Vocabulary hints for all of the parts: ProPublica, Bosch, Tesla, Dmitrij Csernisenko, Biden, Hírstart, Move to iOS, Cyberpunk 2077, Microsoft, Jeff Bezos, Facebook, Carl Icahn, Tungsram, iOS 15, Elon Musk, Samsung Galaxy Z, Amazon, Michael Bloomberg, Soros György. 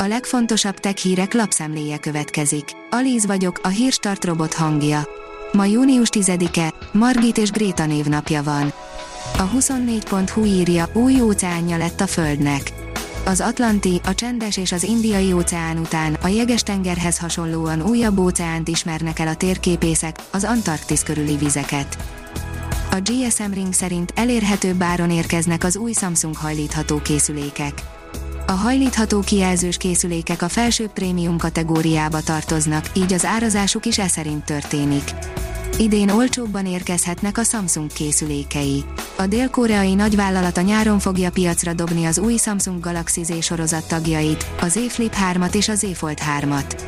A legfontosabb tech hírek lapszemléje következik. Alíz vagyok, a Hírstart robot hangja. Ma június 10-e, Margit és Gréta névnapja van. A 24.hu írja, új óceánja lett a Földnek. Az Atlanti, a Csendes és az Indiai óceán után a Jeges-tengerhez hasonlóan újabb óceánt ismernek el a térképészek, az Antarktisz körüli vizeket. A GSM Ring szerint elérhetőbb áron érkeznek az új Samsung hajlítható készülékek. A hajlítható kijelzős készülékek a felső prémium kategóriába tartoznak, így az árazásuk is e szerint történik. Idén olcsóbban érkezhetnek a Samsung készülékei. A dél-koreai nagyvállalat a nyáron fogja piacra dobni az új Samsung Galaxy Z sorozat tagjait, a Z Flip 3-at és a Z Fold 3-at.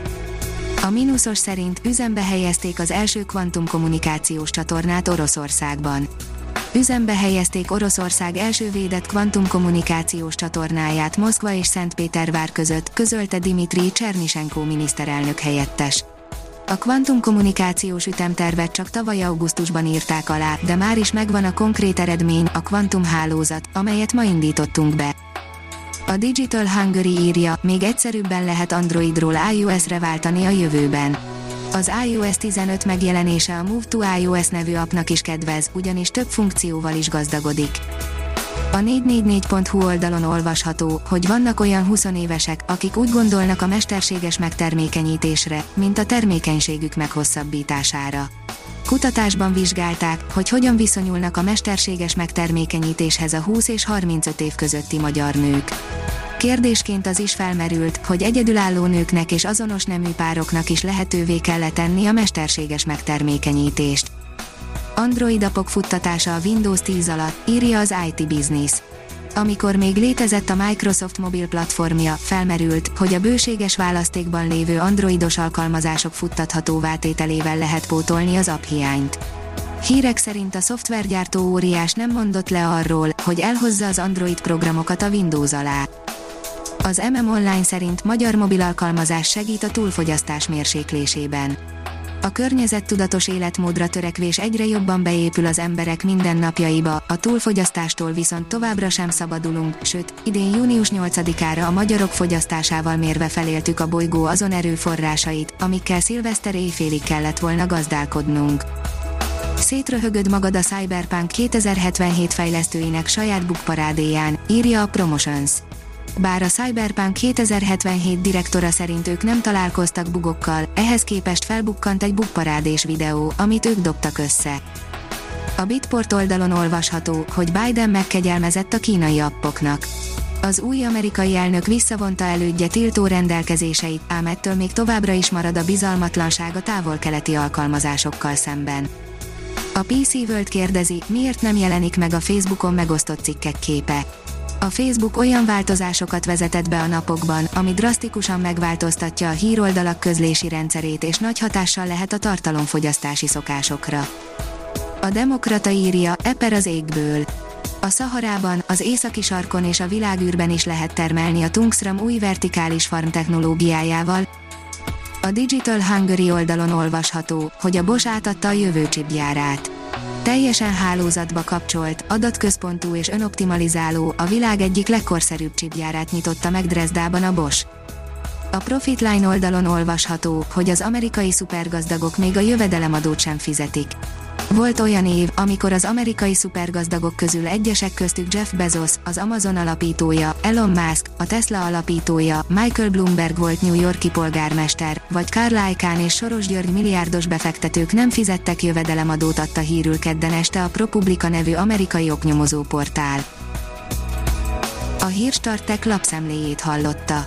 A mínuszos szerint üzembe helyezték az első kvantumkommunikációs csatornát Oroszországban. Üzembe helyezték Oroszország első védett kvantumkommunikációs csatornáját Moszkva és Szentpétervár között, közölte Dmitrij Csernisenko miniszterelnök helyettes. A kvantumkommunikációs ütemtervet csak tavaly augusztusban írták alá, de már is megvan a konkrét eredmény, a kvantumhálózat, amelyet ma indítottunk be. A Digital Hungary írja, még egyszerűbben lehet Androidról iOS-re váltani a jövőben. Az iOS 15 megjelenése a Move to iOS nevű appnak is kedvez, ugyanis több funkcióval is gazdagodik. A 444.hu oldalon olvasható, hogy vannak olyan 20 évesek, akik úgy gondolnak a mesterséges megtermékenyítésre, mint a termékenységük meghosszabbítására. Kutatásban vizsgálták, hogy hogyan viszonyulnak a mesterséges megtermékenyítéshez a 20 és 35 év közötti magyar nők. Kérdésként az is felmerült, hogy egyedülálló nőknek és azonos nemű pároknak is lehetővé kell tenni a mesterséges megtermékenyítést. Android appok futtatása a Windows 10 alatt, írja az IT Business. Amikor még létezett a Microsoft mobil platformja, felmerült, hogy a bőséges választékban lévő androidos alkalmazások futtathatóvá tételével lehet pótolni az apphiányt. Hírek szerint a szoftvergyártó óriás nem mondott le arról, hogy elhozza az Android programokat a Windows alá. Az MM Online szerint magyar mobil alkalmazás segít a túlfogyasztás mérséklésében. A környezettudatos életmódra törekvés egyre jobban beépül az emberek mindennapjaiba, a túlfogyasztástól viszont továbbra sem szabadulunk, sőt, idén június 8-ára a magyarok fogyasztásával mérve feléltük a bolygó azon erőforrásait, amikkel szilveszter éjfélig kellett volna gazdálkodnunk. Szétröhögöd magad a Cyberpunk 2077 fejlesztőinek saját bookparádéján, írja a Promotions. Bár a Cyberpunk 2077 direktora szerint ők nem találkoztak bugokkal, ehhez képest felbukkant egy bugparádés videó, amit ők dobtak össze. A Bitport oldalon olvasható, hogy Biden megkegyelmezett a kínai appoknak. Az új amerikai elnök visszavonta elődje tiltó rendelkezéseit, ám ettől még továbbra is marad a bizalmatlanság a távol-keleti alkalmazásokkal szemben. A PC World kérdezi, miért nem jelenik meg a Facebookon megosztott cikkek képe. A Facebook olyan változásokat vezetett be a napokban, ami drasztikusan megváltoztatja a híroldalak közlési rendszerét és nagy hatással lehet a tartalomfogyasztási szokásokra. A Demokrata írja, eper az égből. A Szaharában, az északi sarkon és a világűrben is lehet termelni a Tungsram új vertikális farm technológiájával. A Digital Hungary oldalon olvasható, hogy a Bosch átadta a jövő chipgyárát. Teljesen hálózatba kapcsolt, adatközpontú és önoptimalizáló, a világ egyik legkorszerűbb chipgyárát nyitotta meg Dresdában a Bosch. A Profitline oldalon olvasható, hogy az amerikai szupergazdagok még a jövedelemadót sem fizetik. Volt olyan év, amikor az amerikai szupergazdagok közül egyesek köztük Jeff Bezos, az Amazon alapítója, Elon Musk, a Tesla alapítója, Michael Bloomberg volt New Yorki polgármester, vagy Carl Icahn és Soros György milliárdos befektetők nem fizettek jövedelemadót, adta hírül kedden este a ProPublica nevű amerikai oknyomozó portál. A Hírstart Tech lapszemléjét hallotta.